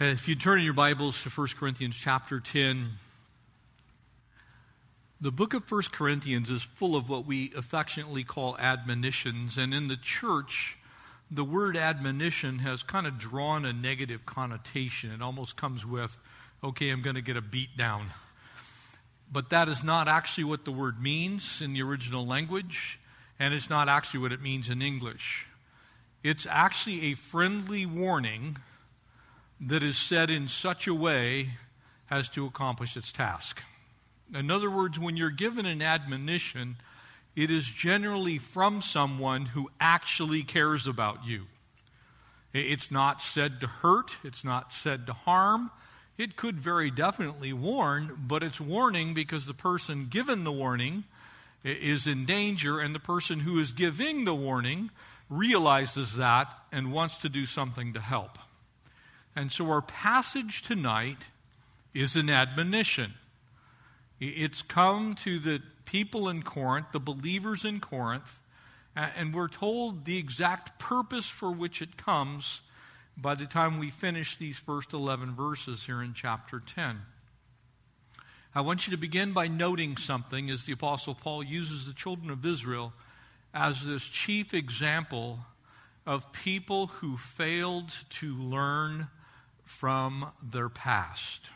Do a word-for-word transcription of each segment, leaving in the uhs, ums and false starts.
If you turn in your Bibles to First Corinthians chapter ten, the book of First Corinthians is full of what we affectionately call admonitions, and in the church, the word admonition has kind of drawn a negative connotation. It almost comes with, okay, I'm going to get a beat down. But that is not actually what the word means in the original language, and it's not actually what it means in English. It's actually a friendly warning that is said in such a way as to accomplish its task. In other words, when you're given an admonition, it is generally from someone who actually cares about you. It's not said to hurt. It's not said to harm. It could very definitely warn, but it's warning because the person given the warning is in danger, and the person who is giving the warning realizes that and wants to do something to help. And so our passage tonight is an admonition. It's come to the people in Corinth, the believers in Corinth, and we're told the exact purpose for which it comes by the time we finish these first eleven verses here in chapter ten. I want you to begin by noting something as the Apostle Paul uses the children of Israel as this chief example of people who failed to learn from their past.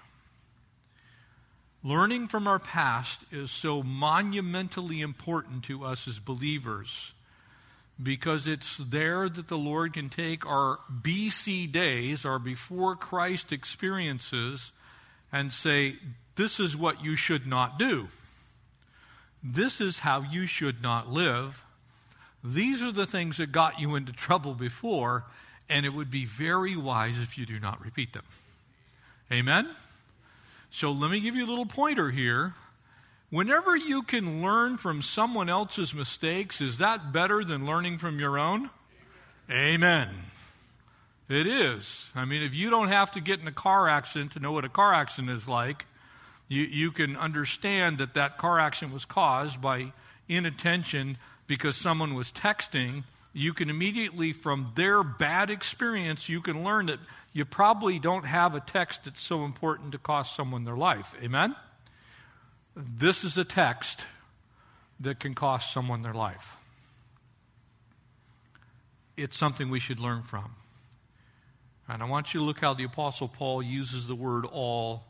Learning from our past is so monumentally important to us as believers because it's there that the Lord can take our B C days, our before Christ experiences, and say, this is what you should not do. This is how you should not live. These are the things that got you into trouble before, and it would be very wise if you do not repeat them. Amen? So let me give you a little pointer here. Whenever you can learn from someone else's mistakes, is that better than learning from your own? Amen. It is. I mean, if you don't have to get in a car accident to know what a car accident is like, you, you can understand that that car accident was caused by inattention because someone was texting. You can immediately, from their bad experience, you can learn that you probably don't have a text that's so important to cost someone their life. Amen? This is a text that can cost someone their life. It's something we should learn from. And I want you to look how the Apostle Paul uses the word all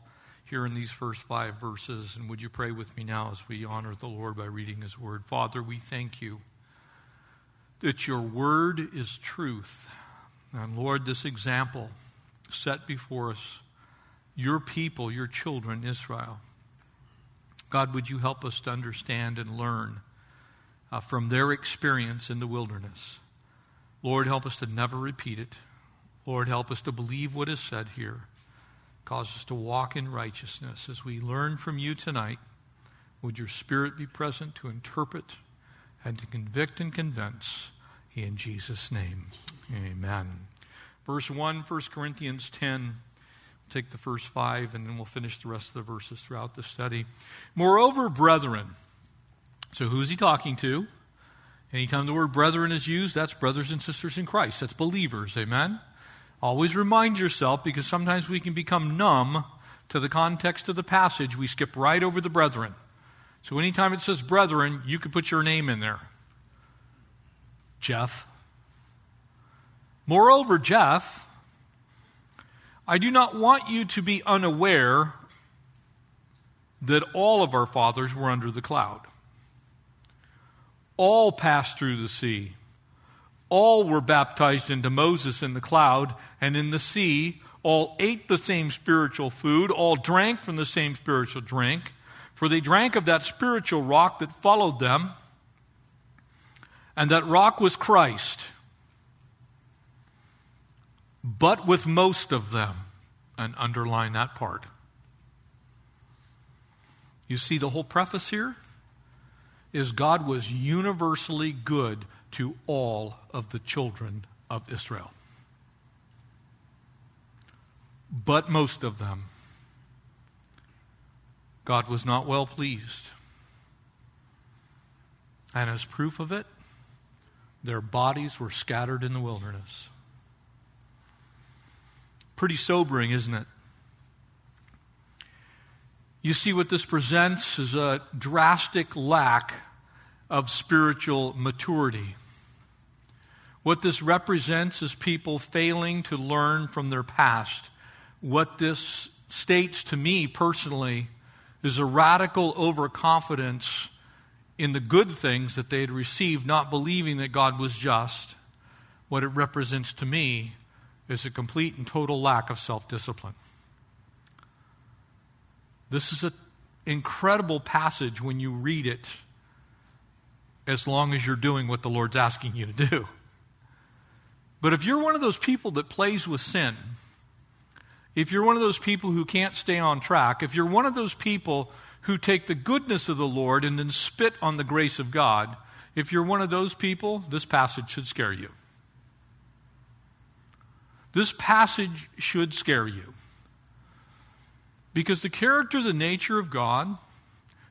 here in these first five verses. And would you pray with me now as we honor the Lord by reading his word? Father, we thank you that your word is truth. And Lord, this example set before us, your people, your children, Israel. God, would you help us to understand and learn uh, from their experience in the wilderness. Lord, help us to never repeat it. Lord, help us to believe what is said here. Cause us to walk in righteousness. As we learn from you tonight, would your Spirit be present to interpret and to convict and convince in Jesus' name. Amen. Verse one, First Corinthians ten. We'll take the first five and then we'll finish the rest of the verses throughout the study. Moreover, brethren. So who's he talking to? Anytime the word brethren is used, that's brothers and sisters in Christ. That's believers. Amen. Always remind yourself, because sometimes we can become numb to the context of the passage. We skip right over the brethren. So anytime it says brethren, you could put your name in there. Jeff. Moreover, Jeff, I do not want you to be unaware that all of our fathers were under the cloud. All passed through the sea. All were baptized into Moses in the cloud and in the sea. All ate the same spiritual food. All drank from the same spiritual drink. For they drank of that spiritual rock that followed them. And that rock was Christ. But with most of them. And underline that part. You see, the whole preface here is God was universally good to all of the children of Israel. But most of them, God was not well pleased. And as proof of it, their bodies were scattered in the wilderness. Pretty sobering, isn't it? You see, what this presents is a drastic lack of spiritual maturity. What this represents is people failing to learn from their past. What this states to me personally is a radical overconfidence in the good things that they had received, not believing that God was just. What it represents to me is a complete and total lack of self-discipline. This is an incredible passage when you read it, as long as you're doing what the Lord's asking you to do. But if you're one of those people that plays with sin, if you're one of those people who can't stay on track, if you're one of those people who take the goodness of the Lord and then spit on the grace of God, if you're one of those people, this passage should scare you. This passage should scare you. Because the character, the nature of God,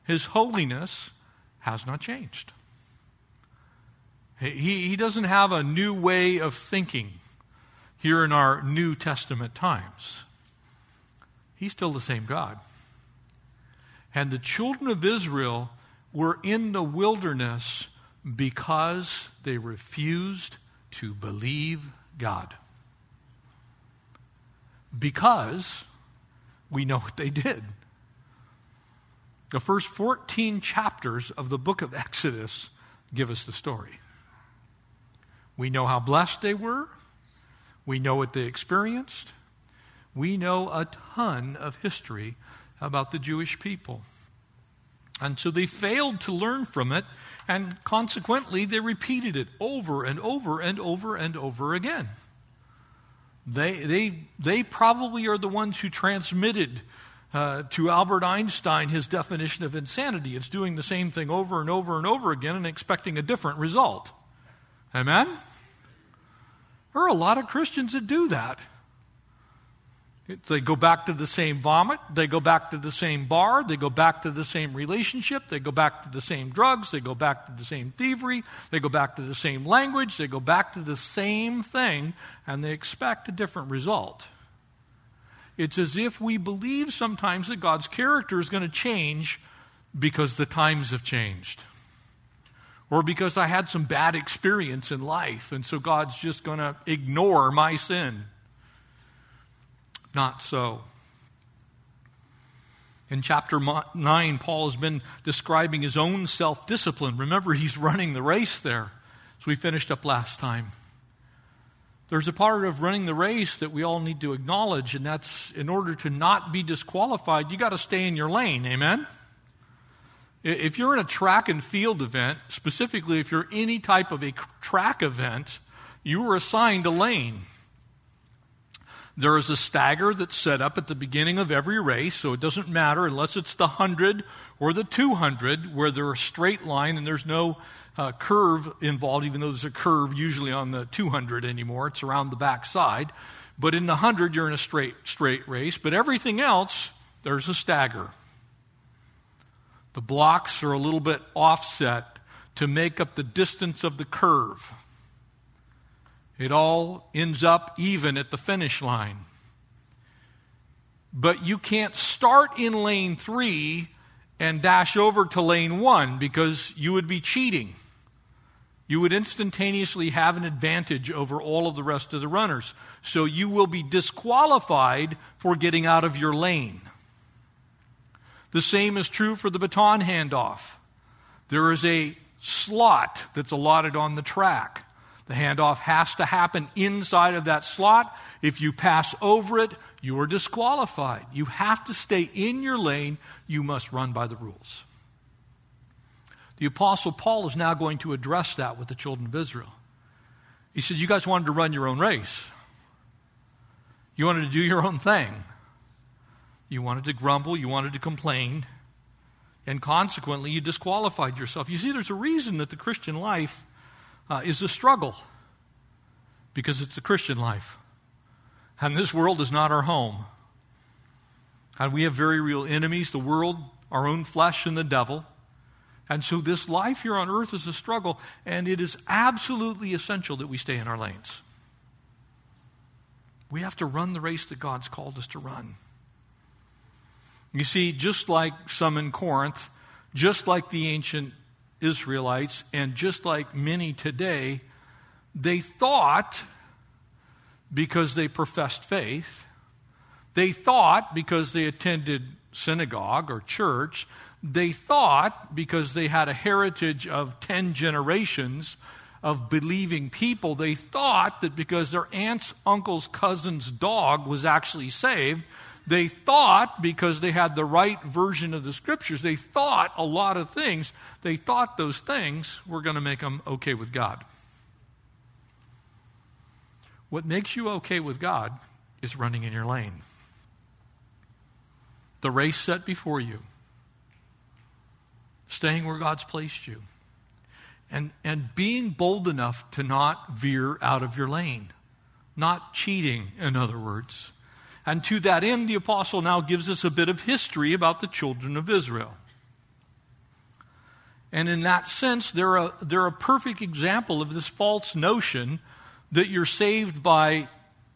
His holiness, has not changed. He, he doesn't have a new way of thinking here in our New Testament times. He's still the same God. And the children of Israel were in the wilderness because they refused to believe God. Because we know what they did. The first fourteen chapters of the book of Exodus give us the story. We know how blessed they were. We know what they experienced. We know a ton of history about the Jewish people. And so they failed to learn from it, and consequently they repeated it over and over and over and over again. They they they probably are the ones who transmitted uh, to Albert Einstein his definition of insanity. It's doing the same thing over and over and over again and expecting a different result. Amen? There are a lot of Christians that do that. They go back to the same vomit. They go back to the same bar. They go back to the same relationship. They go back to the same drugs. They go back to the same thievery. They go back to the same language. They go back to the same thing, and they expect a different result. It's as if we believe sometimes that God's character is going to change because the times have changed. Or because I had some bad experience in life, and so God's just going to ignore my sin. Not so. In chapter nine, Paul has been describing his own self-discipline. Remember, he's running the race there, as we finished up last time. There's a part of running the race that we all need to acknowledge, and that's in order to not be disqualified, you got to stay in your lane, amen? If you're in a track and field event, specifically if you're any type of a track event, you were assigned a lane. There is a stagger that's set up at the beginning of every race, so it doesn't matter unless it's the one hundred or the two hundred where there's a straight line and there's no uh, curve involved, even though there's a curve usually on the two hundred anymore. It's around the back side. But in the one hundred, you're in a straight straight race. But everything else, there's a stagger. The blocks are a little bit offset to make up the distance of the curve. It all ends up even at the finish line. But you can't start in lane three and dash over to lane one because you would be cheating. You would instantaneously have an advantage over all of the rest of the runners. So you will be disqualified for getting out of your lane. The same is true for the baton handoff. There is a slot that's allotted on the track. The handoff has to happen inside of that slot. If you pass over it, you are disqualified. You have to stay in your lane. You must run by the rules. The Apostle Paul is now going to address that with the children of Israel. He said, you guys wanted to run your own race. You wanted to do your own thing. You wanted to grumble, you wanted to complain, and consequently you disqualified yourself. You see, there's a reason that the Christian life uh, is a struggle, because it's the Christian life. And this world is not our home. And we have very real enemies, the world, our own flesh, and the devil. And so this life here on earth is a struggle, and it is absolutely essential that we stay in our lanes. We have to run the race that God's called us to run. You see, just like some in Corinth, just like the ancient Israelites, and just like many today, they thought, because they professed faith, they thought because they attended synagogue or church, they thought because they had a heritage of ten generations of believing people, they thought that because their aunt's, uncle's, cousin's dog was actually saved, they thought because they had the right version of the scriptures, they thought a lot of things, they thought those things were going to make them okay with God. What makes you okay with God is running in your lane. The race set before you. Staying where God's placed you. And, and being bold enough to not veer out of your lane. Not cheating, in other words. And to that end, the apostle now gives us a bit of history about the children of Israel. And in that sense, they're a, they're a perfect example of this false notion that you're saved by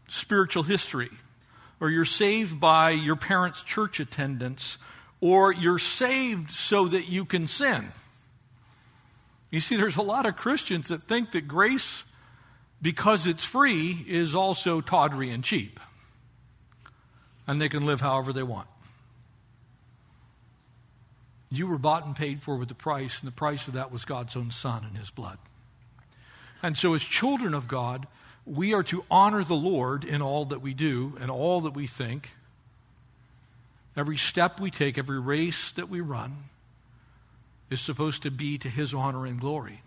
spiritual history, or you're saved by your parents' church attendance, or you're saved so that you can sin. You see, there's a lot of Christians that think that grace, because it's free, is also tawdry and cheap, and they can live however they want. You were bought and paid for with a price, and the price of that was God's own Son and His blood. And so as children of God, we are to honor the Lord in all that we do and all that we think. Every step we take, every race that we run is supposed to be to His honor and glory.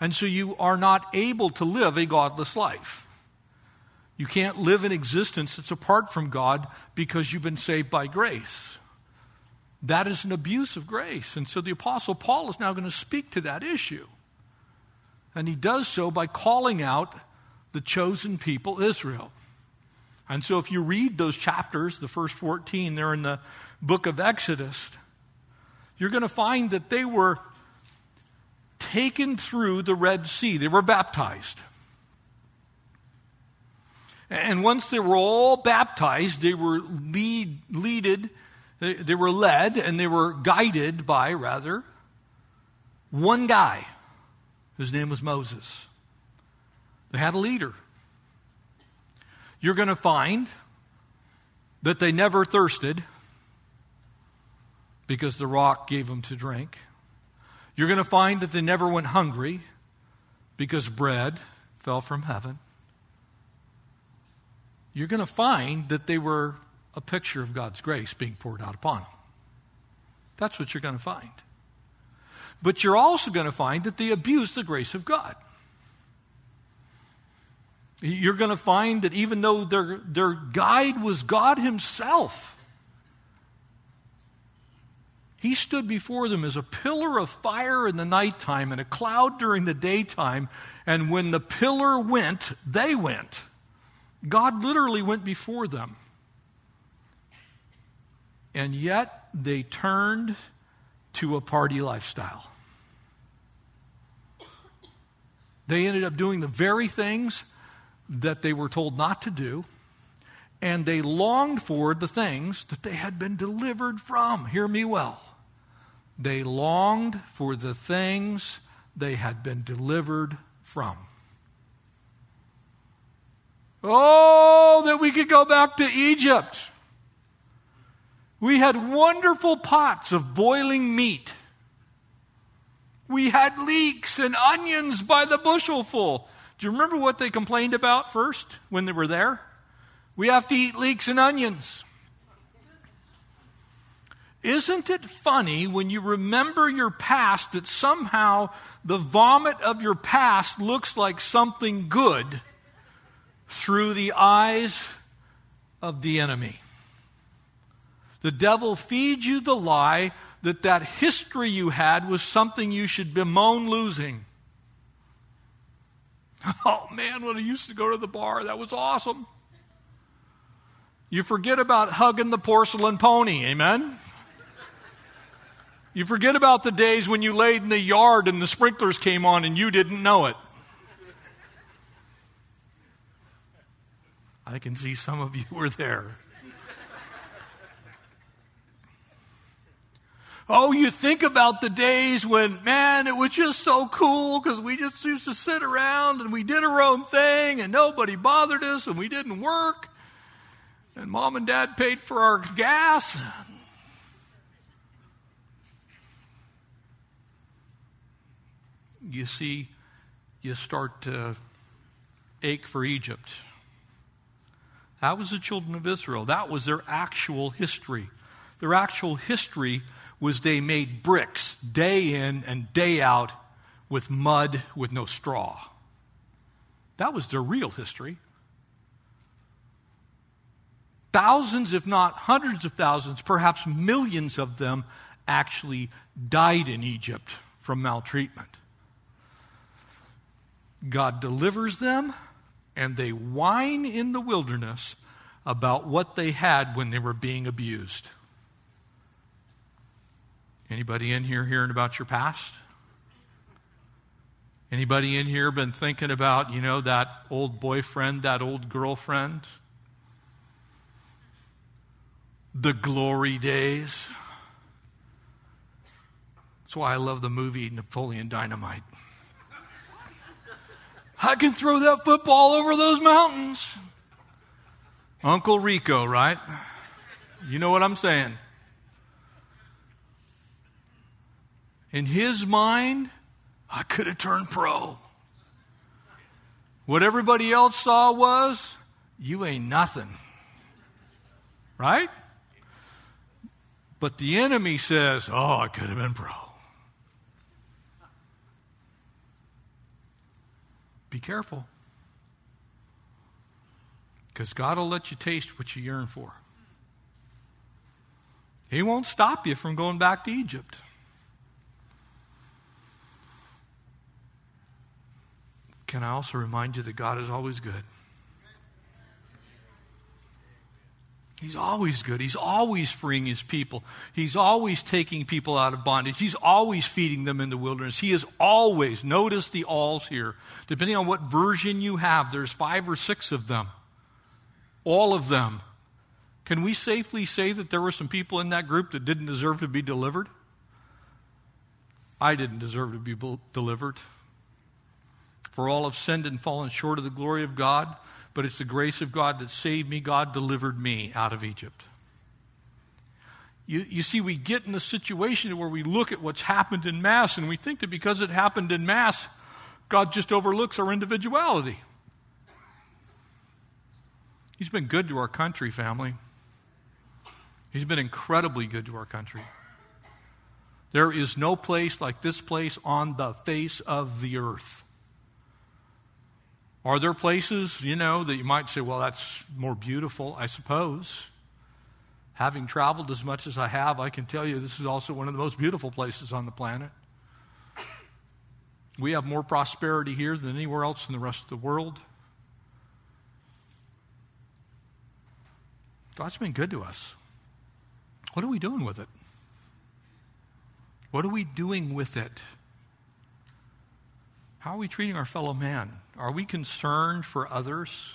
And so you are not able to live a godless life. You can't live an existence that's apart from God because you've been saved by grace. That is an abuse of grace. And so the Apostle Paul is now going to speak to that issue. And he does so by calling out the chosen people, Israel. And so if you read those chapters, the first fourteen, they're in the book of Exodus, you're going to find that they were taken through the Red Sea. They were baptized. And once they were all baptized, they were lead, leaded, they, they were led and they were guided by, rather, one guy. His name was Moses. They had a leader. You're going to find that they never thirsted because the rock gave them to drink. You're going to find that they never went hungry because bread fell from heaven. You're going to find that they were a picture of God's grace being poured out upon them. That's what you're going to find. But you're also going to find that they abuse the grace of God. You're going to find that even though their, their guide was God Himself, He stood before them as a pillar of fire in the nighttime and a cloud during the daytime. And when the pillar went, they went. God literally went before them. And yet they turned to a party lifestyle. They ended up doing the very things that they were told not to do, and they longed for the things that they had been delivered from. Hear me well. They longed for the things they had been delivered from. Oh, that we could go back to Egypt. We had wonderful pots of boiling meat. We had leeks and onions by the bushelful. Do you remember what they complained about first when they were there? We have to eat leeks and onions. Isn't it funny when you remember your past that somehow the vomit of your past looks like something good through the eyes of the enemy? The devil feeds you the lie that that history you had was something you should bemoan losing. Oh man, when I used to go to the bar, that was awesome. You forget about hugging the porcelain pony, amen? You forget about the days when you laid in the yard and the sprinklers came on and you didn't know it. I can see some of you were there. Oh, you think about the days when, man, it was just so cool because we just used to sit around and we did our own thing and nobody bothered us and we didn't work and mom and dad paid for our gas. You see, you start to ache for Egypt. That was the children of Israel. That was their actual history. Their actual history was they made bricks day in and day out with mud, with no straw. That was their real history. Thousands, if not hundreds of thousands, perhaps millions of them actually died in Egypt from maltreatment. God delivers them, and they whine in the wilderness about what they had when they were being abused. Anybody in here hearing about your past? Anybody in here been thinking about, you know, that old boyfriend, that old girlfriend? The glory days. That's why I love the movie Napoleon Dynamite. I can throw that football over those mountains. Uncle Rico, right? You know what I'm saying. In his mind, I could have turned pro. What everybody else saw was, you ain't nothing. Right? But the enemy says, oh, I could have been pro. Be careful. Because God will let you taste what you yearn for. He won't stop you from going back to Egypt. Can I also remind you that God is always good? He's always good. He's always freeing his people. He's always taking people out of bondage. He's always feeding them in the wilderness. He is always, notice the alls here. Depending on what version you have, there's five or six of them. All of them. Can we safely say that there were some people in that group that didn't deserve to be delivered? I didn't deserve to be delivered. For all have sinned and fallen short of the glory of God, but it's the grace of God that saved me. God delivered me out of Egypt. You, you see, we get in a situation where we look at what's happened in mass, and we think that because it happened in mass, God just overlooks our individuality. He's been good to our country, family. He's been incredibly good to our country. There is no place like this place on the face of the earth. Are there places, you know, that you might say, well, that's more beautiful, I suppose. Having traveled as much as I have, I can tell you this is also one of the most beautiful places on the planet. We have more prosperity here than anywhere else in the rest of the world. God's been good to us. What are we doing with it? What are we doing with it? How are we treating our fellow man? Are we concerned for others?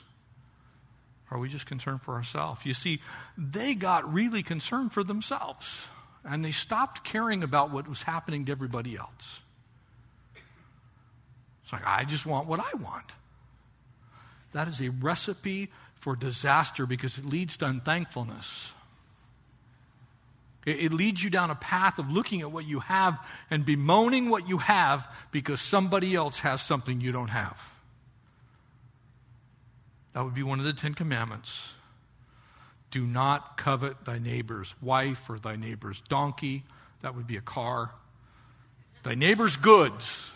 Are we just concerned for ourselves? You see, they got really concerned for themselves, and they stopped caring about what was happening to everybody else. It's like, I just want what I want. That is a recipe for disaster because it leads to unthankfulness. It leads you down a path of looking at what you have and bemoaning what you have because somebody else has something you don't have. That would be one of the Ten Commandments. Do not covet thy neighbor's wife or thy neighbor's donkey. That would be a car. Thy neighbor's goods.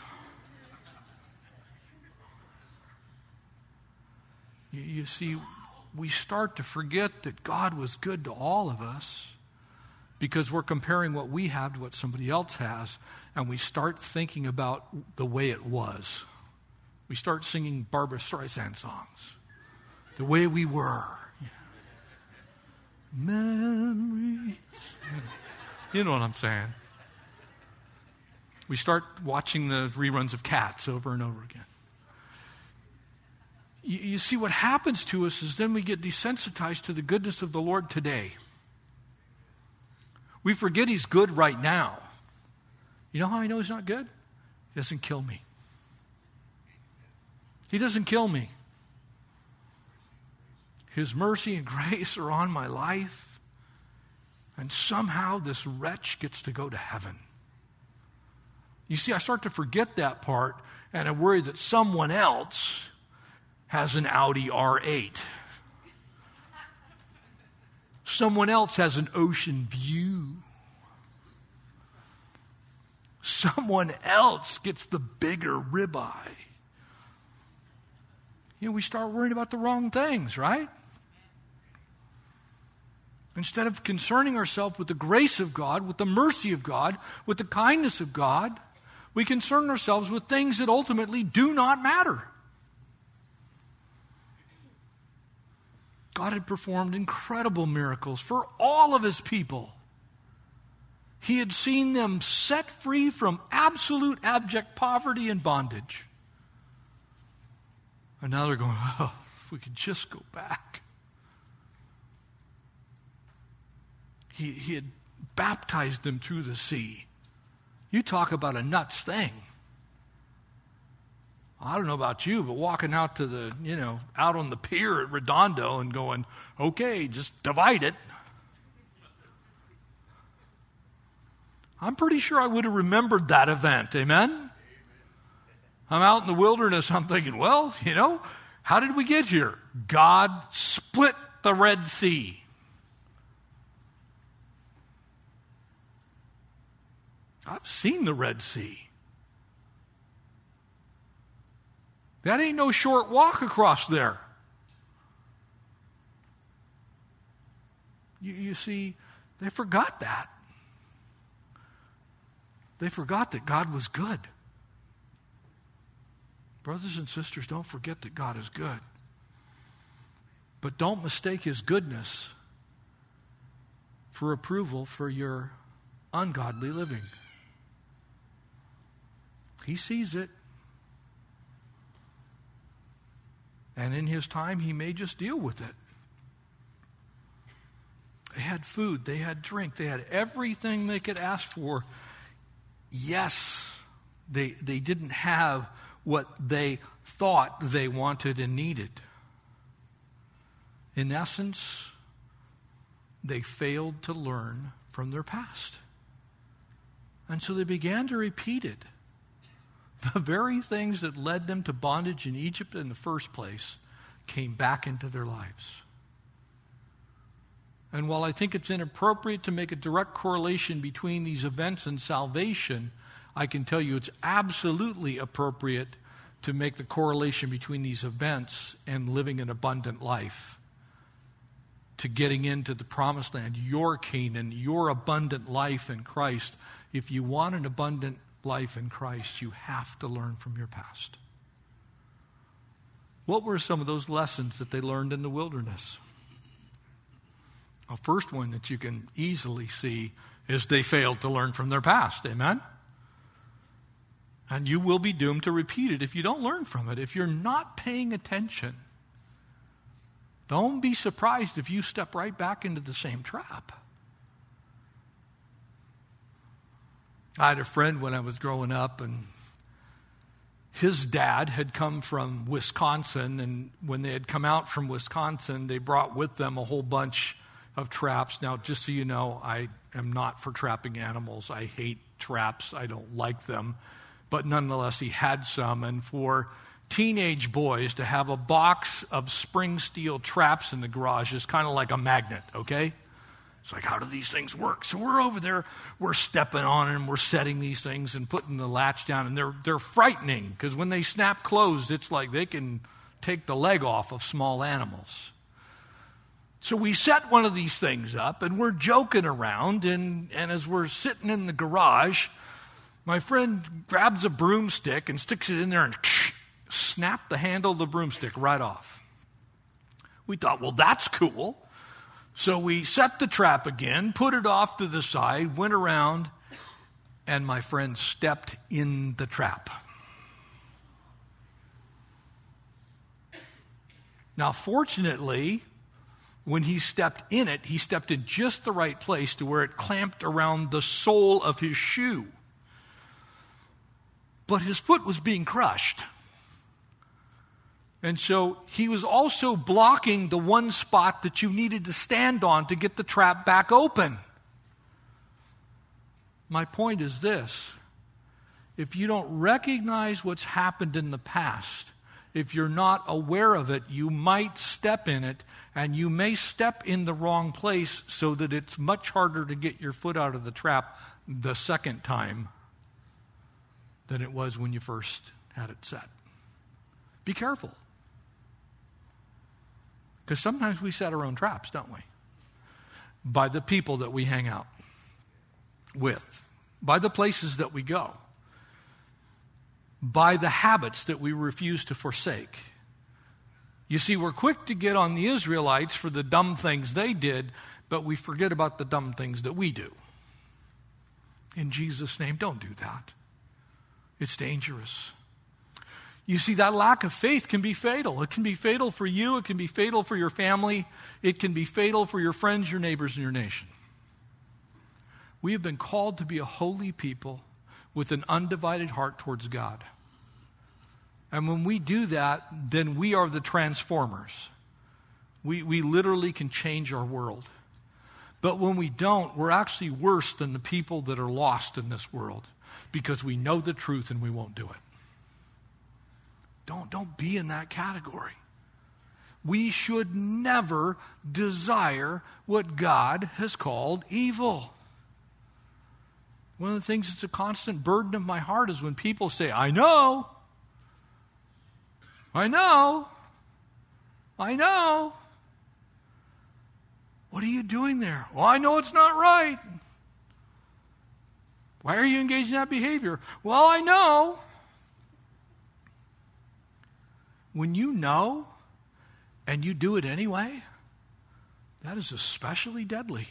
You, you see, we start to forget that God was good to all of us. Because we're comparing what we have to what somebody else has, and we start thinking about the way it was. We start singing Barbra Streisand songs. The way we were. You know. Memories. You know what I'm saying. We start watching the reruns of Cats over and over again. you, you see, what happens to us is then we get desensitized to the goodness of the Lord today. We forget he's good right now. You know how I know he's not good? He doesn't kill me. He doesn't kill me. His mercy and grace are on my life. And somehow this wretch gets to go to heaven. You see, I start to forget that part, and I worry that someone else has an Audi R eight. Someone else has an ocean view. Someone else gets the bigger ribeye. You know, we start worrying about the wrong things, right? Instead of concerning ourselves with the grace of God, with the mercy of God, with the kindness of God, we concern ourselves with things that ultimately do not matter. God had performed incredible miracles for all of his people. He had seen them set free from absolute abject poverty and bondage. And now they're going, oh, if we could just go back. He, he had baptized them through the sea. You talk about a nuts thing. I don't know about you, but walking out to the, you know, out on the pier at Redondo and going, okay, just divide it. I'm pretty sure I would have remembered that event, amen? I'm out in the wilderness, I'm thinking, well, you know, how did we get here? God split the Red Sea. I've seen the Red Sea. That ain't no short walk across there. You, you see, they forgot that. They forgot that God was good. Brothers and sisters, don't forget that God is good. But don't mistake his goodness for approval for your ungodly living. He sees it. And in his time, he may just deal with it. They had food, they had drink, they had everything they could ask for. Yes, they they didn't have what they thought they wanted and needed. In essence, they failed to learn from their past. And so they began to repeat it. The very things that led them to bondage in Egypt in the first place came back into their lives. And while I think it's inappropriate to make a direct correlation between these events and salvation, I can tell you it's absolutely appropriate to make the correlation between these events and living an abundant life, to getting into the promised land, your Canaan, your abundant life in Christ. If you want an abundant life in Christ, you have to learn from your past. What were some of those lessons that they learned in the wilderness? A first one that you can easily see is they failed to learn from their past. Amen? And you will be doomed to repeat it if you don't learn from it, if you're not paying attention. Don't be surprised if you step right back into the same trap. I had a friend when I was growing up, and his dad had come from Wisconsin, and when they had come out from Wisconsin, they brought with them a whole bunch of traps. Now, just so you know, I am not for trapping animals. I hate traps. I don't like them. But nonetheless, he had some. And for teenage boys to have a box of spring steel traps in the garage is kind of like a magnet, okay? It's like, how do these things work? So we're over there, we're stepping on and we're setting these things and putting the latch down. And they're, they're frightening because when they snap closed, it's like they can take the leg off of small animals. So we set one of these things up, and we're joking around, and, and as we're sitting in the garage, my friend grabs a broomstick and sticks it in there and snapped the handle of the broomstick right off. We thought, well, that's cool. So we set the trap again, put it off to the side, went around, and my friend stepped in the trap. Now, fortunately, when he stepped in it, he stepped in just the right place to where it clamped around the sole of his shoe. But his foot was being crushed. And so he was also blocking the one spot that you needed to stand on to get the trap back open. My point is this. If you don't recognize what's happened in the past, if you're not aware of it, you might step in it, and you may step in the wrong place so that it's much harder to get your foot out of the trap the second time than it was when you first had it set. Be careful. Because sometimes we set our own traps, don't we? By the people that we hang out with, by the places that we go, by the habits that we refuse to forsake. You see, we're quick to get on the Israelites for the dumb things they did, but we forget about the dumb things that we do. In Jesus' name, don't do that. It's dangerous. You see, that lack of faith can be fatal. It can be fatal for you. It can be fatal for your family. It can be fatal for your friends, your neighbors, and your nation. We have been called to be a holy people with an undivided heart towards God. And when we do that, then we are the transformers. We, we literally can change our world. But when we don't, we're actually worse than the people that are lost in this world because we know the truth and we won't do it. Don't, don't be in that category. We should never desire what God has called evil. One of the things that's a constant burden of my heart is when people say, I know, I know, I know. What are you doing there? Well, I know it's not right. Why are you engaged in that behavior? Well, I know. When you know and you do it anyway, that is especially deadly.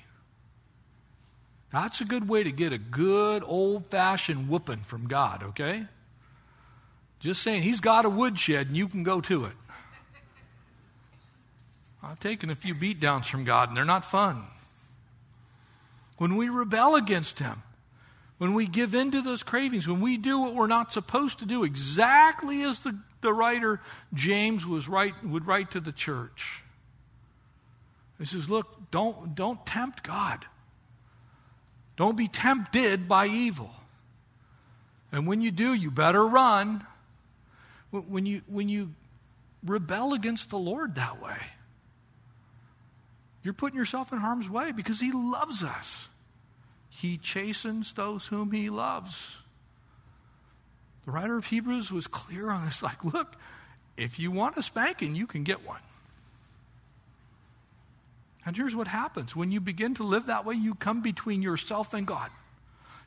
That's a good way to get a good old-fashioned whooping from God, okay? Just saying, he's got a woodshed and you can go to it. I've taken a few beatdowns from God and they're not fun. When we rebel against him, when we give in to those cravings, when we do what we're not supposed to do, exactly as the, the writer James was right, would write to the church. He says, look, don't, don't tempt God. Don't be tempted by evil. And when you do, you better run. When you, when you rebel against the Lord that way, you're putting yourself in harm's way because he loves us. He chastens those whom he loves. The writer of Hebrews was clear on this. Like, look, if you want a spanking, you can get one. And here's what happens. When you begin to live that way, you come between yourself and God.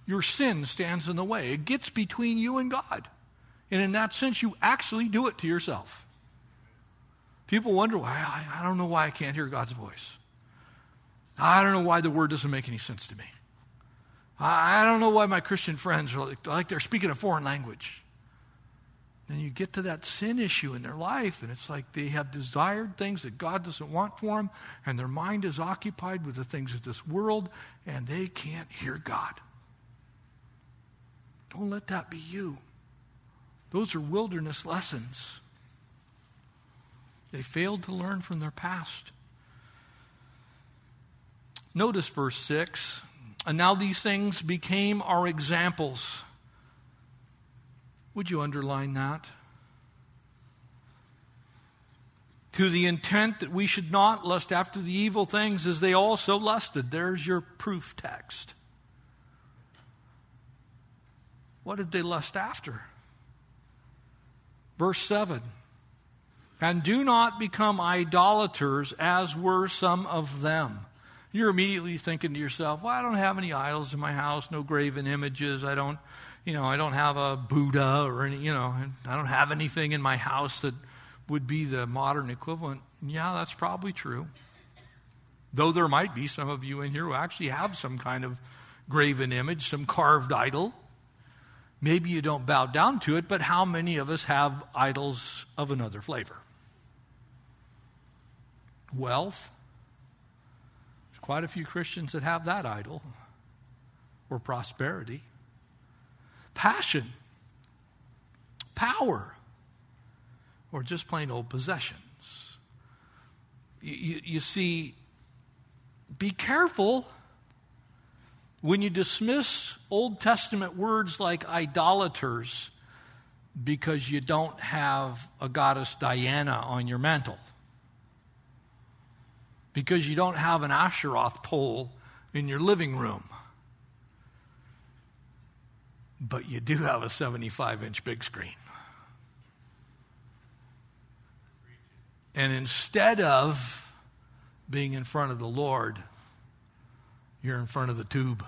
Your sin stands in the way. It gets between you and God. And in that sense, you actually do it to yourself. People wonder, why. I, I don't know why I can't hear God's voice. I don't know why the word doesn't make any sense to me. I, I don't know why my Christian friends are like, like they're speaking a foreign language. Then you get to that sin issue in their life, and it's like they have desired things that God doesn't want for them, and their mind is occupied with the things of this world, and they can't hear God. Don't let that be you. Those are wilderness lessons. They failed to learn from their past. Notice verse six. And now these things became our examples. Would you underline that? To the intent that we should not lust after the evil things as they also lusted. There's your proof text. What did they lust after? Verse seven. And do not become idolaters as were some of them. You're immediately thinking to yourself, well, I don't have any idols in my house, no graven images, I don't... You know, I don't have a Buddha or any, you know, I don't have anything in my house that would be the modern equivalent. Yeah, that's probably true. Though there might be some of you in here who actually have some kind of graven image, some carved idol. Maybe you don't bow down to it, but how many of us have idols of another flavor? wealth. There's quite a few Christians that have that idol, or prosperity. Passion, power, or just plain old possessions. You, you, you see, be careful when you dismiss Old Testament words like idolaters because you don't have a goddess Diana on your mantle, because you don't have an Asheroth pole in your living room, but you do have a seventy-five inch big screen. And instead of being in front of the Lord, you're in front of the tube.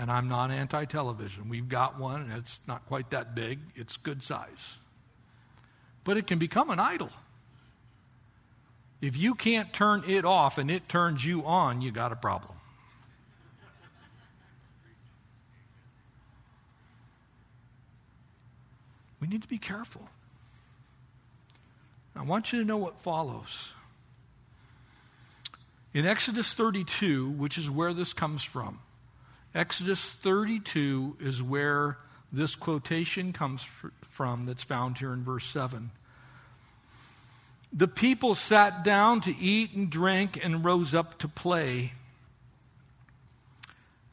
And I'm not anti-television. We've got one, and it's not quite that big. It's good size. But it can become an idol. If you can't turn it off and it turns you on, you got a problem. We need to be careful. I want you to know what follows. In Exodus thirty-two, which is where this comes from, Exodus thirty-two is where this quotation comes from that's found here in verse seven. The people sat down to eat and drink and rose up to play.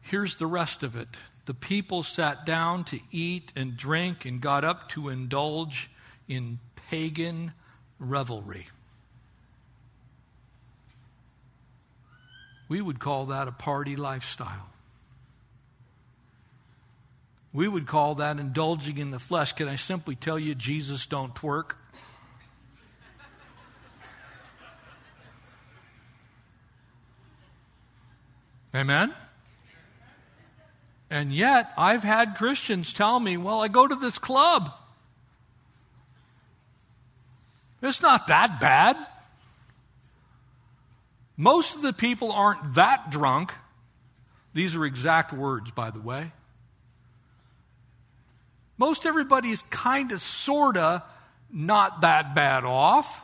Here's the rest of it. The people sat down to eat and drink and got up to indulge in pagan revelry. We would call that a party lifestyle. We would call that indulging in the flesh. Can I simply tell you, Jesus don't twerk? Amen? And yet, I've had Christians tell me, well, I go to this club. It's not that bad. Most of the people aren't that drunk. These are exact words, by the way. Most everybody's kind of, sort of, not that bad off.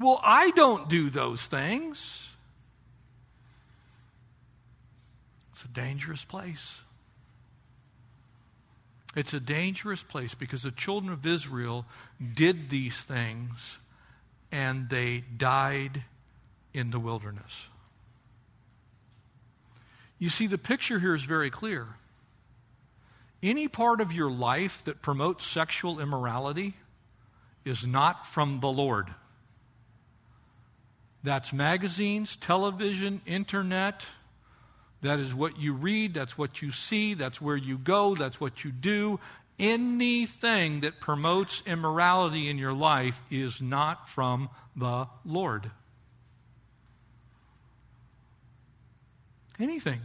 Well, I don't do those things. It's a dangerous place. It's a dangerous place because the children of Israel did these things and they died in the wilderness. You see, the picture here is very clear. Any part of your life that promotes sexual immorality is not from the Lord. That's magazines, television, internet. That is what you read, that's what you see, that's where you go, that's what you do. Anything that promotes immorality in your life is not from the Lord. Anything.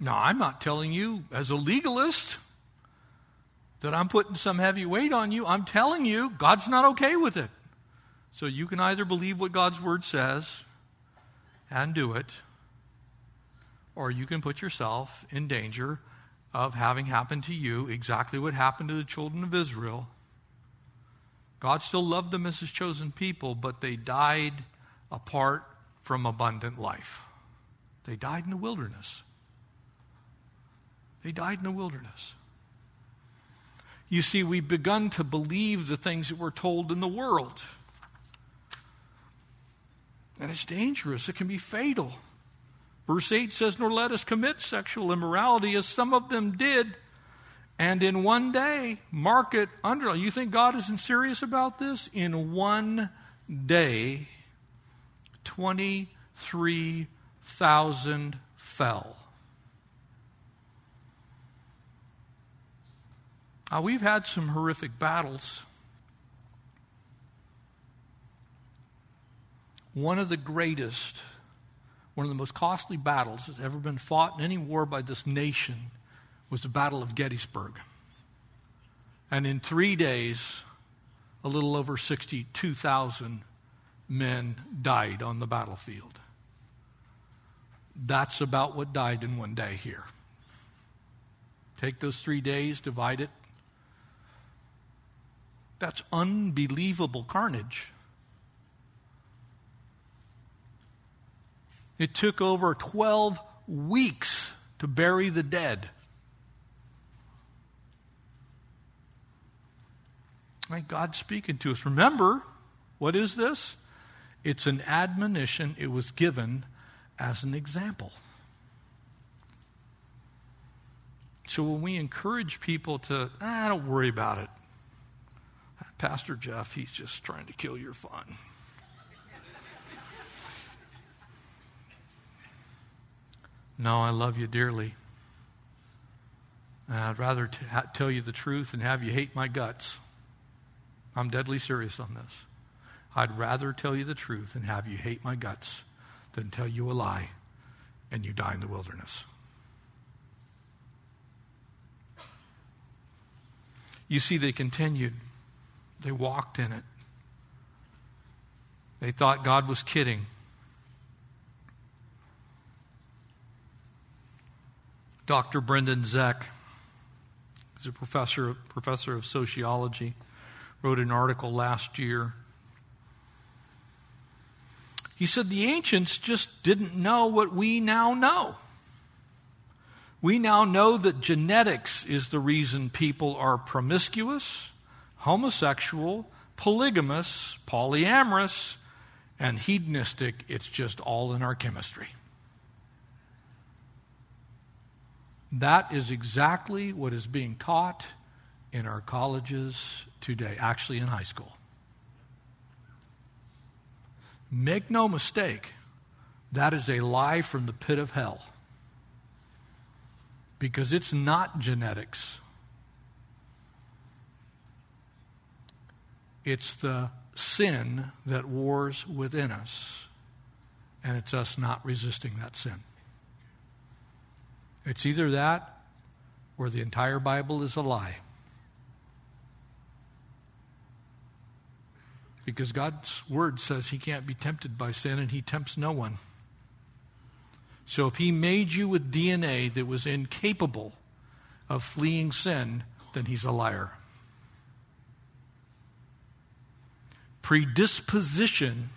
Now, I'm not telling you as a legalist that I'm putting some heavy weight on you. I'm telling you God's not okay with it. So you can either believe what God's word says and do it, or you can put yourself in danger of having happened to you exactly what happened to the children of Israel. God still loved them as his chosen people, but they died apart from abundant life. They died in the wilderness. They died in the wilderness. You see, we've begun to believe the things that we're told in the world. And it's dangerous. It can be fatal. Verse eight says, nor let us commit sexual immorality as some of them did, and in one day, mark it, underline. You think God isn't serious about this? In one day, twenty-three thousand fell. Now, we've had some horrific battles. One of the greatest One of the most costly battles that's ever been fought in any war by this nation was the Battle of Gettysburg. And in three days, a little over sixty-two thousand men died on the battlefield. That's about what died in one day here. Take those three days, divide it. That's unbelievable carnage. It took over twelve weeks to bury the dead. My God's speaking to us. Remember, what is this? It's an admonition. It was given as an example. So when we encourage people to, ah, don't worry about it. Pastor Jeff, he's just trying to kill your fun. No, I love you dearly. I'd rather t- ha- tell you the truth than have you hate my guts. I'm deadly serious on this. I'd rather tell you the truth and have you hate my guts than tell you a lie and you die in the wilderness. You see, they continued. They walked in it. They thought God was kidding. Doctor Brendan Zek, who's a professor, professor of sociology, wrote an article last year. He said the ancients just didn't know what we now know. We now know that genetics is the reason people are promiscuous, homosexual, polygamous, polyamorous, and hedonistic. It's just all in our chemistry. That is exactly what is being taught in our colleges today, actually in high school. Make no mistake, that is a lie from the pit of hell. Because it's not genetics. It's the sin that wars within us, and it's us not resisting that sin. It's either that or the entire Bible is a lie. Because God's word says he can't be tempted by sin, and he tempts no one. So if he made you with D N A that was incapable of fleeing sin, then he's a liar. Predisposition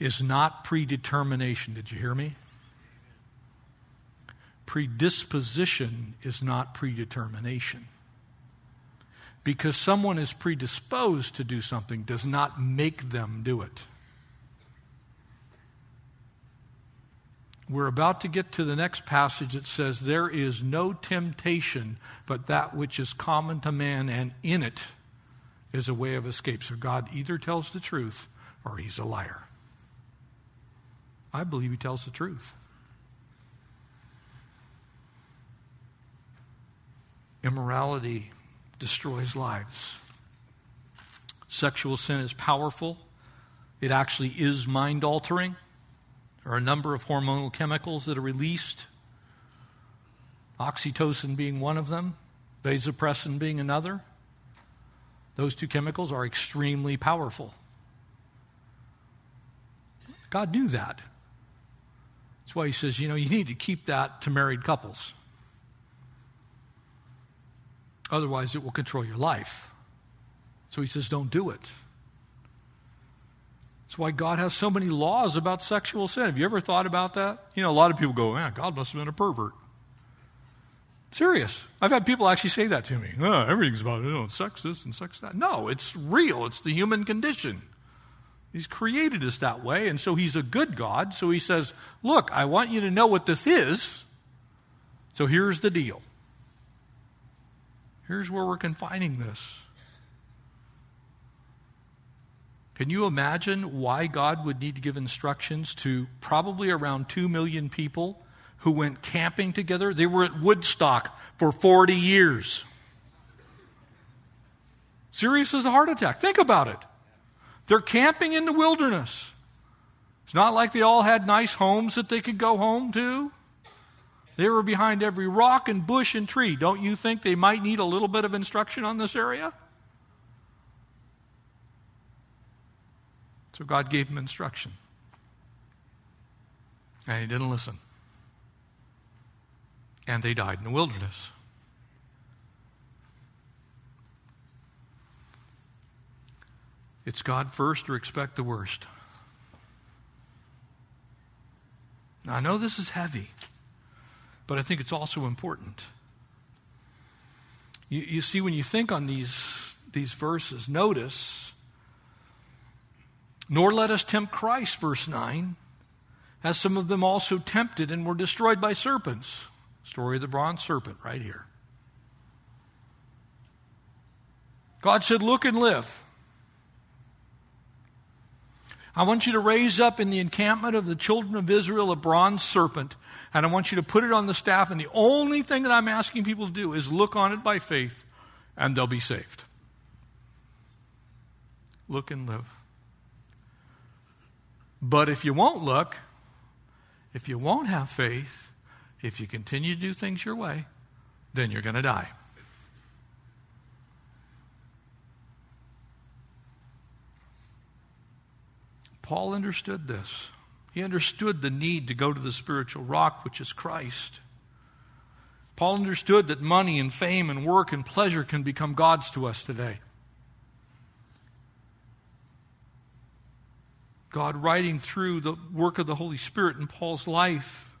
is not predetermination. Did you hear me? Predisposition is not predetermination. Because someone is predisposed to do something does not make them do it. We're about to get to the next passage that says, there is no temptation but that which is common to man, and in it is a way of escape. So God either tells the truth or he's a liar. I believe he tells the truth. Immorality destroys lives. Sexual sin is powerful. It actually is mind-altering. There are a number of hormonal chemicals that are released, oxytocin being one of them, vasopressin being another. Those two chemicals are extremely powerful. God knew that. That's why he says, you know, you need to keep that to married couples. Otherwise, it will control your life. So he says, don't do it. That's why God has so many laws about sexual sin. Have you ever thought about that? You know, a lot of people go, man, God must have been a pervert. Serious. I've had people actually say that to me. Oh, everything's about, you know, sex this and sex that. No, it's real. It's the human condition. He's created us that way, and so he's a good God. So he says, look, I want you to know what this is. So here's the deal. Here's where we're confining this. Can you imagine why God would need to give instructions to probably around two million people who went camping together? They were at Woodstock for forty years. Serious as a heart attack. Think about it. They're camping in the wilderness. It's not like they all had nice homes that they could go home to. They were behind every rock and bush and tree. Don't you think they might need a little bit of instruction on this area? So God gave them instruction. And he didn't listen. And they died in the wilderness. It's God first or expect the worst. Now, I know this is heavy, but I think it's also important. You, you see, when you think on these, these verses, notice, nor let us tempt Christ, verse nine, as some of them also tempted and were destroyed by serpents. Story of the bronze serpent right here. God said, look and live. I want you to raise up in the encampment of the children of Israel a bronze serpent, and I want you to put it on the staff, and the only thing that I'm asking people to do is look on it by faith, and they'll be saved. Look and live. But if you won't look, if you won't have faith, if you continue to do things your way, then you're going to die. Paul understood this. He understood the need to go to the spiritual rock, which is Christ. Paul understood that money and fame and work and pleasure can become gods to us today. God, writing through the work of the Holy Spirit in Paul's life,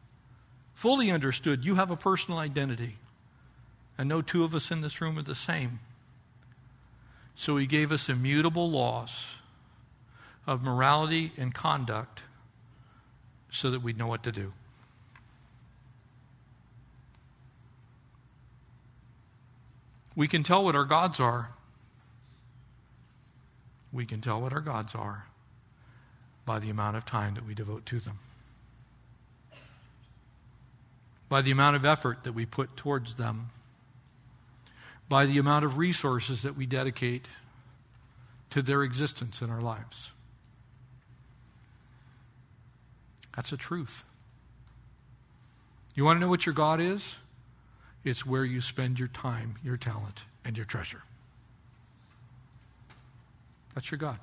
fully understood you have a personal identity, and no two of us in this room are the same. So he gave us immutable laws of morality and conduct so that we'd know what to do. We can tell what our gods are. We can tell what our gods are by the amount of time that we devote to them, by the amount of effort that we put towards them, by the amount of resources that we dedicate to their existence in our lives. That's a truth. You want to know what your God is? It's where you spend your time, your talent, and your treasure. That's your God.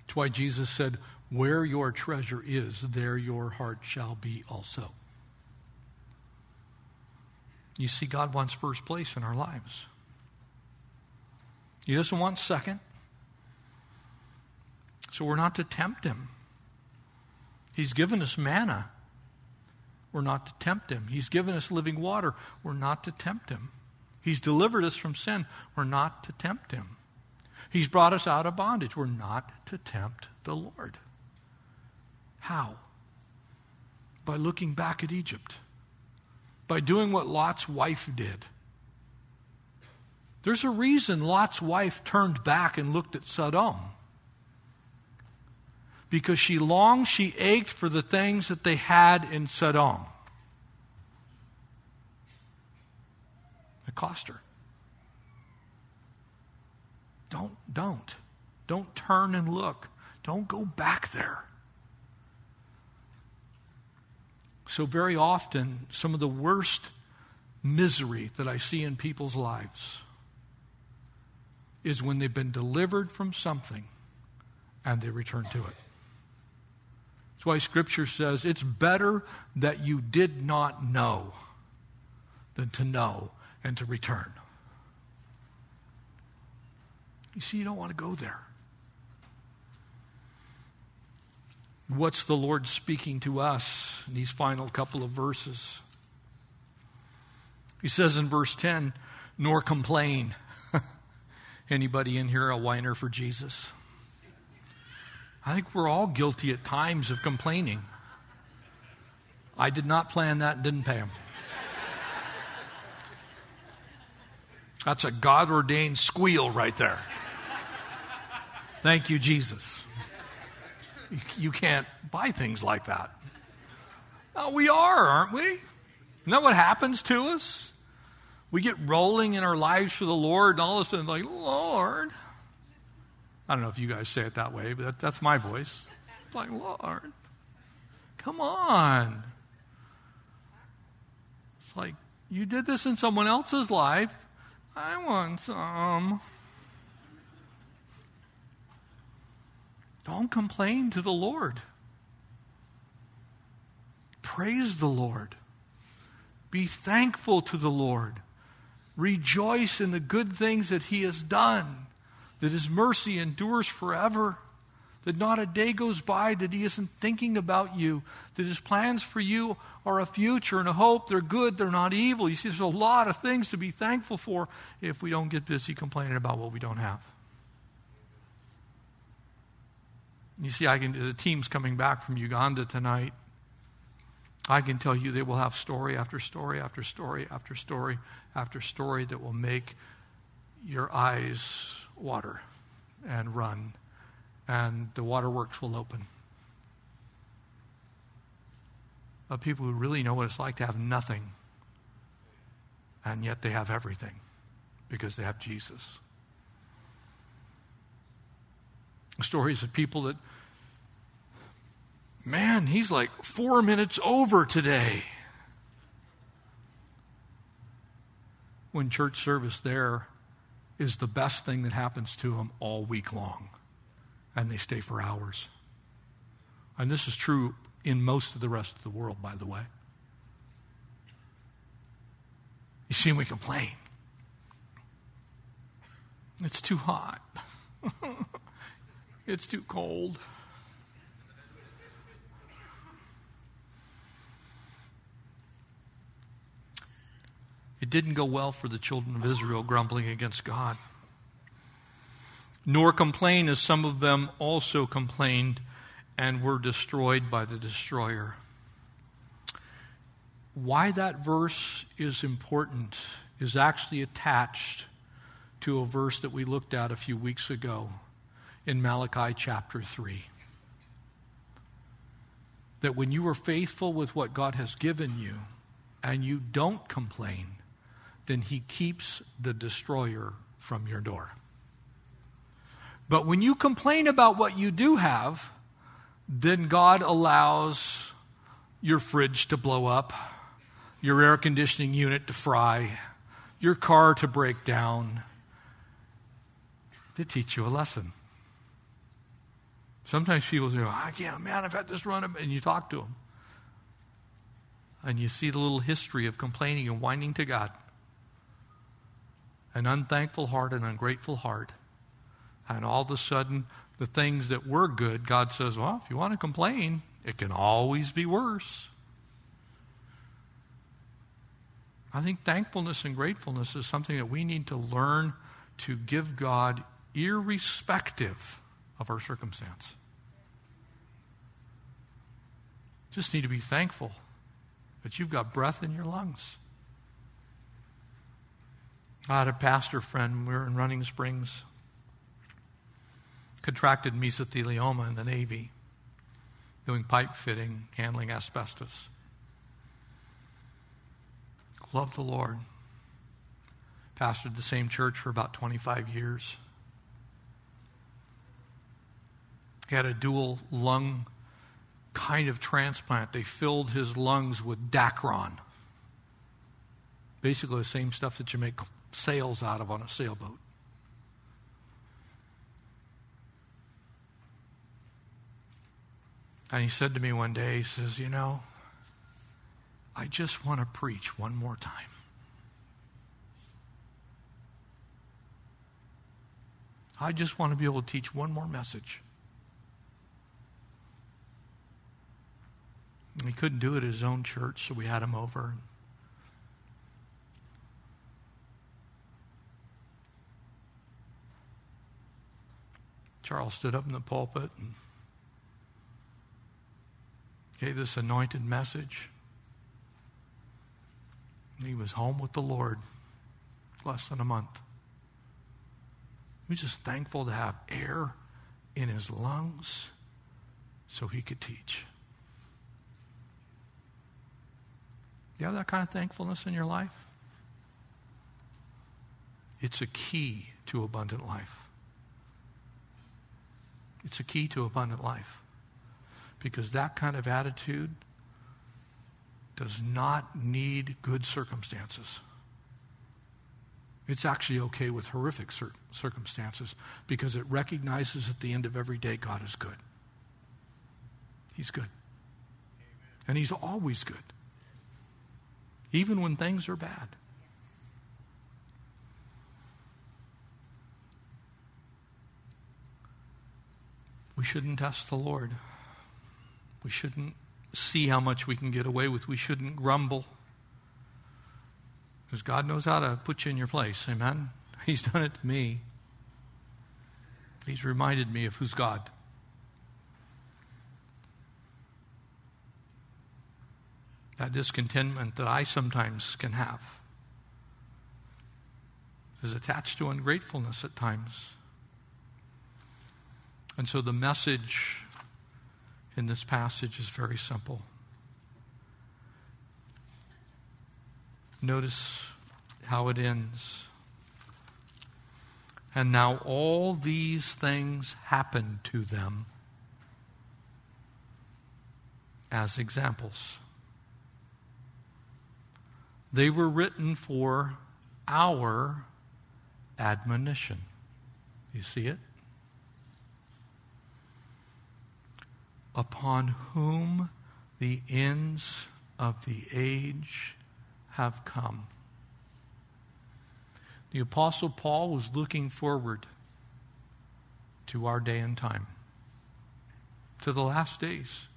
That's why Jesus said, where your treasure is, there your heart shall be also. You see, God wants first place in our lives. He doesn't want second. So we're not to tempt him. He's given us manna. We're not to tempt him. He's given us living water. We're not to tempt him. He's delivered us from sin. We're not to tempt him. He's brought us out of bondage. We're not to tempt the Lord. How? By looking back at Egypt. By doing what Lot's wife did. There's a reason Lot's wife turned back and looked at Sodom. Because she longed, she ached for the things that they had in Sodom. It cost her. Don't, don't. Don't turn and look. Don't go back there. So very often, some of the worst misery that I see in people's lives is when they've been delivered from something and they return to it. That's why Scripture says it's better that you did not know than to know and to return. You see, you don't want to go there. What's the Lord speaking to us in these final couple of verses? He says in verse ten, nor complain. Anybody in here a whiner for Jesus? I think we're all guilty at times of complaining. I did not plan that and didn't pay him. That's a God-ordained squeal right there. Thank you, Jesus. You can't buy things like that. No, we are, aren't we? Isn't that what happens to us? We get rolling in our lives for the Lord, and all of a sudden, like, Lord. I don't know if you guys say it that way, but that, that's my voice. It's like, Lord, come on. It's like, you did this in someone else's life. I want some. Don't complain to the Lord. Praise the Lord. Be thankful to the Lord. Rejoice in the good things that he has done. that his mercy endures forever, that not a day goes by that he isn't thinking about you, that his plans for you are a future and a hope. They're good, they're not evil. You see, there's a lot of things to be thankful for if we don't get busy complaining about what we don't have. You see, I can. The team's coming back from Uganda tonight. I can tell you they will have story after story after story after story after story that will make your eyes water and run, and the waterworks will open. Of people who really know what it's like to have nothing, and yet they have everything because they have Jesus. Stories of people that, man, he's like four minutes over today. When church service there is the best thing that happens to them all week long, and they stay for hours. And this is true in most of the rest of the world, by the way. You see, we complain. It's too hot. It's too cold. It didn't go well for the children of Israel grumbling against God. Nor complain as some of them also complained and were destroyed by the destroyer. Why that verse is important is actually attached to a verse that we looked at a few weeks ago in Malachi chapter three. That when you are faithful with what God has given you and you don't complain, then he keeps the destroyer from your door. But when you complain about what you do have, then God allows your fridge to blow up, your air conditioning unit to fry, your car to break down, to teach you a lesson. Sometimes people say, oh, I can't, man, I've had this run of, and you talk to them. And you see the little history of complaining and whining to God. An unthankful heart, an ungrateful heart. And all of a sudden, the things that were good, God says, well, if you want to complain, it can always be worse. I think thankfulness and gratefulness is something that we need to learn to give God irrespective of our circumstance. Just need to be thankful that you've got breath in your lungs. I had a pastor friend, we were in Running Springs, contracted mesothelioma in the Navy, doing pipe fitting, handling asbestos. Loved the Lord. Pastored the same church for about twenty-five years. He had a dual lung kind of transplant. They filled his lungs with Dacron. Basically the same stuff that you make sails out of on a sailboat. And he said to me one day, he says, you know, I just want to preach one more time. I just want to be able to teach one more message. And he couldn't do it at his own church, so we had him over. Charles stood up in the pulpit and gave this anointed message. He was home with the Lord less than a month. He was just thankful to have air in his lungs so he could teach. Do you have that kind of thankfulness in your life? It's a key to abundant life. It's a key to abundant life. Because that kind of attitude does not need good circumstances. It's actually okay with horrific cir- circumstances because it recognizes at the end of every day God is good. He's good. Amen. And he's always good. Even when things are bad. We shouldn't test the Lord. We shouldn't see how much we can get away with. We shouldn't grumble. Because God knows how to put you in your place. Amen? He's done it to me. He's reminded me of who's God. That discontentment that I sometimes can have is attached to ungratefulness at times. And so the message in this passage is very simple. Notice how it ends. And now all these things happened to them as examples. They were written for our admonition. You see it? Upon whom the ends of the age have come. The Apostle Paul was looking forward to our day and time, to the last days,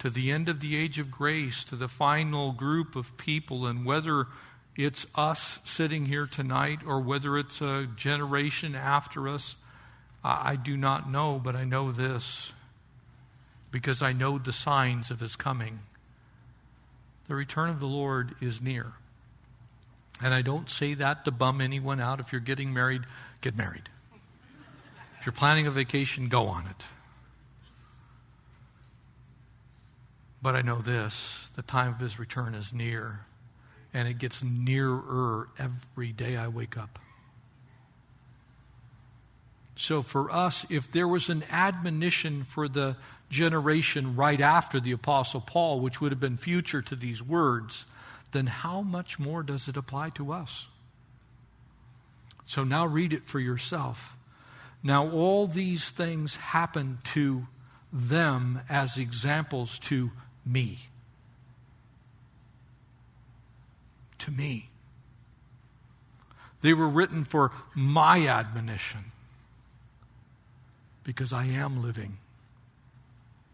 to the end of the age of grace, to the final group of people, and whether it's us sitting here tonight or whether it's a generation after us, I do not know, but I know this because I know the signs of his coming. The return of the Lord is near. And I don't say that to bum anyone out. If you're getting married, get married. If you're planning a vacation, go on it. But I know this, the time of his return is near, and it gets nearer every day I wake up. So for us, if there was an admonition for the generation right after the Apostle Paul, which would have been future to these words, then how much more does it apply to us? So now read it for yourself. Now all these things happened to them as examples to me. To me. They were written for my admonition because I am living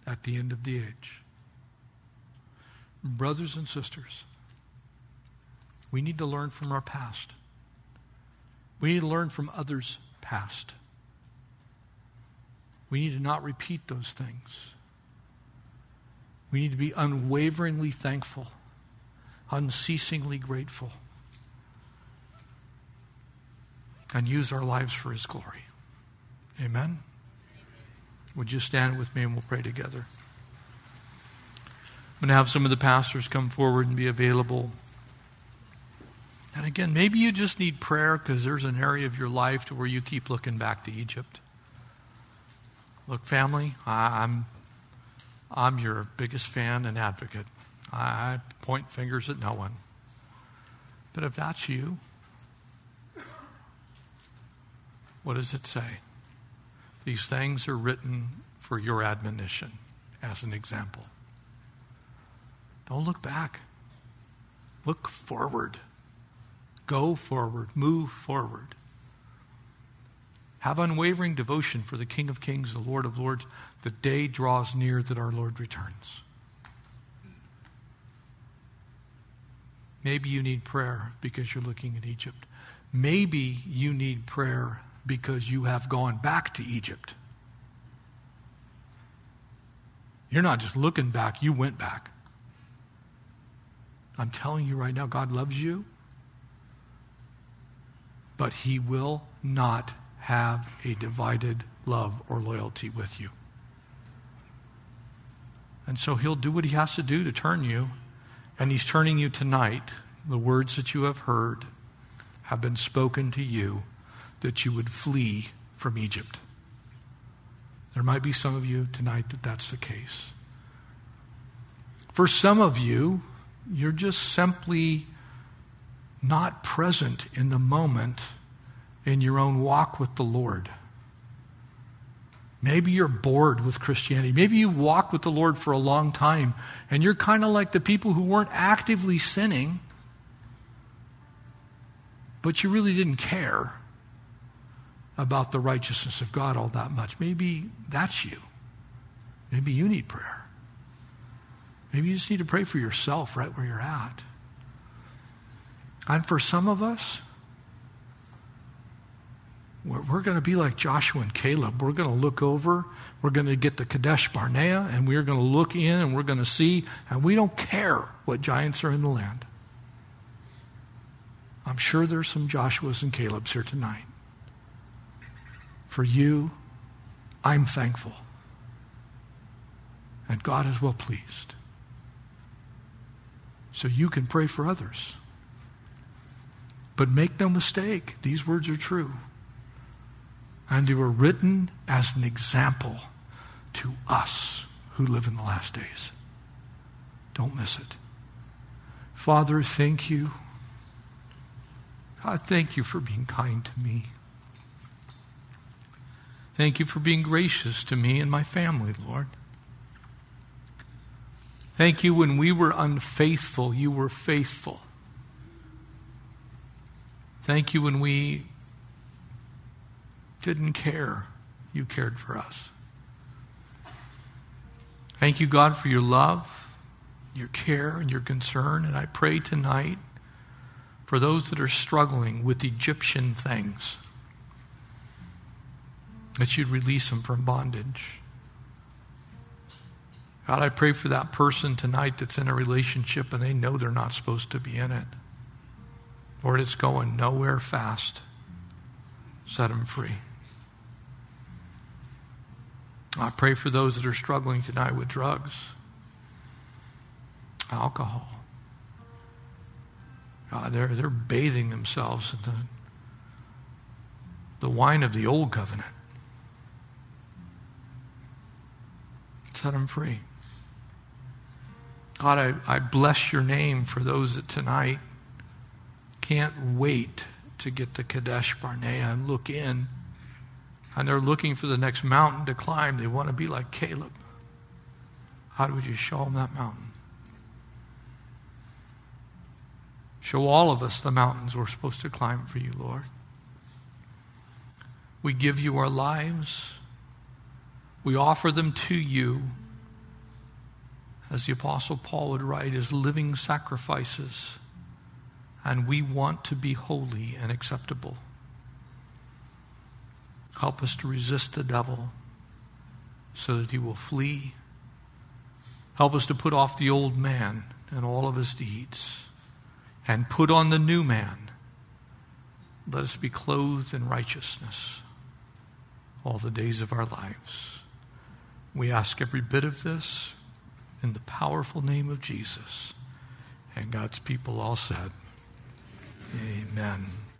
at the end of the age. Brothers and sisters, we need to learn from our past. We need to learn from others' past. We need to not repeat those things. We need to be unwaveringly thankful, unceasingly grateful, and use our lives for his glory. Amen? Would you stand with me and we'll pray together? I'm going to have some of the pastors come forward and be available. And again, maybe you just need prayer because there's an area of your life to where you keep looking back to Egypt. Look, family, I, I'm I'm your biggest fan and advocate. I, I point fingers at no one. But if that's you, what does it say? These things are written for your admonition as an example. Don't look back. Look forward. Go forward. Move forward. Have unwavering devotion for the King of Kings, the Lord of Lords. The day draws near that our Lord returns. Maybe you need prayer because you're looking at Egypt. Maybe you need prayer because you have gone back to Egypt. You're not just looking back, you went back. I'm telling you right now, God loves you. But he will not have a divided love or loyalty with you. And so he'll do what he has to do to turn you. And he's turning you tonight. The words that you have heard have been spoken to you that you would flee from Egypt. There might be some of you tonight that that's the case. For some of you, you're just simply not present in the moment in your own walk with the Lord. Maybe you're bored with Christianity. Maybe you've walked with the Lord for a long time and you're kind of like the people who weren't actively sinning, but you really didn't care. about the righteousness of God all that much. Maybe that's you. Maybe you need prayer. Maybe you just need to pray for yourself right where you're at. And for some of us, we're, we're going to be like Joshua and Caleb. We're going to look over. We're going to get to Kadesh Barnea, and we're going to look in, and we're going to see, and we don't care what giants are in the land. I'm sure there's some Joshuas and Calebs here tonight. For you, I'm thankful. And God is well pleased. So you can pray for others. But make no mistake, these words are true. And they were written as an example to us who live in the last days. Don't miss it. Father, thank you. God, thank you for being kind to me. Thank you for being gracious to me and my family, Lord. Thank you when we were unfaithful, you were faithful. Thank you when we didn't care, you cared for us. Thank you, God, for your love, your care, and your concern. And I pray tonight for those that are struggling with Egyptian things, that you'd release them from bondage. God, I pray for that person tonight that's in a relationship and they know they're not supposed to be in it. Lord, it's going nowhere fast. Set them free. I pray for those that are struggling tonight with drugs, alcohol. God, they're, they're bathing themselves in the, the wine of the old covenant. Set them free. God, I, I bless your name for those that tonight can't wait to get to Kadesh Barnea and look in. And they're looking for the next mountain to climb. They want to be like Caleb. How would you show them that mountain? Show all of us the mountains we're supposed to climb for you, Lord. We give you our lives. We offer them to you, as the Apostle Paul would write, as living sacrifices. And we want to be holy and acceptable. Help us to resist the devil so that he will flee. Help us to put off the old man and all of his deeds and put on the new man. Let us be clothed in righteousness all the days of our lives. We ask every bit of this in the powerful name of Jesus. And God's people all said, Amen.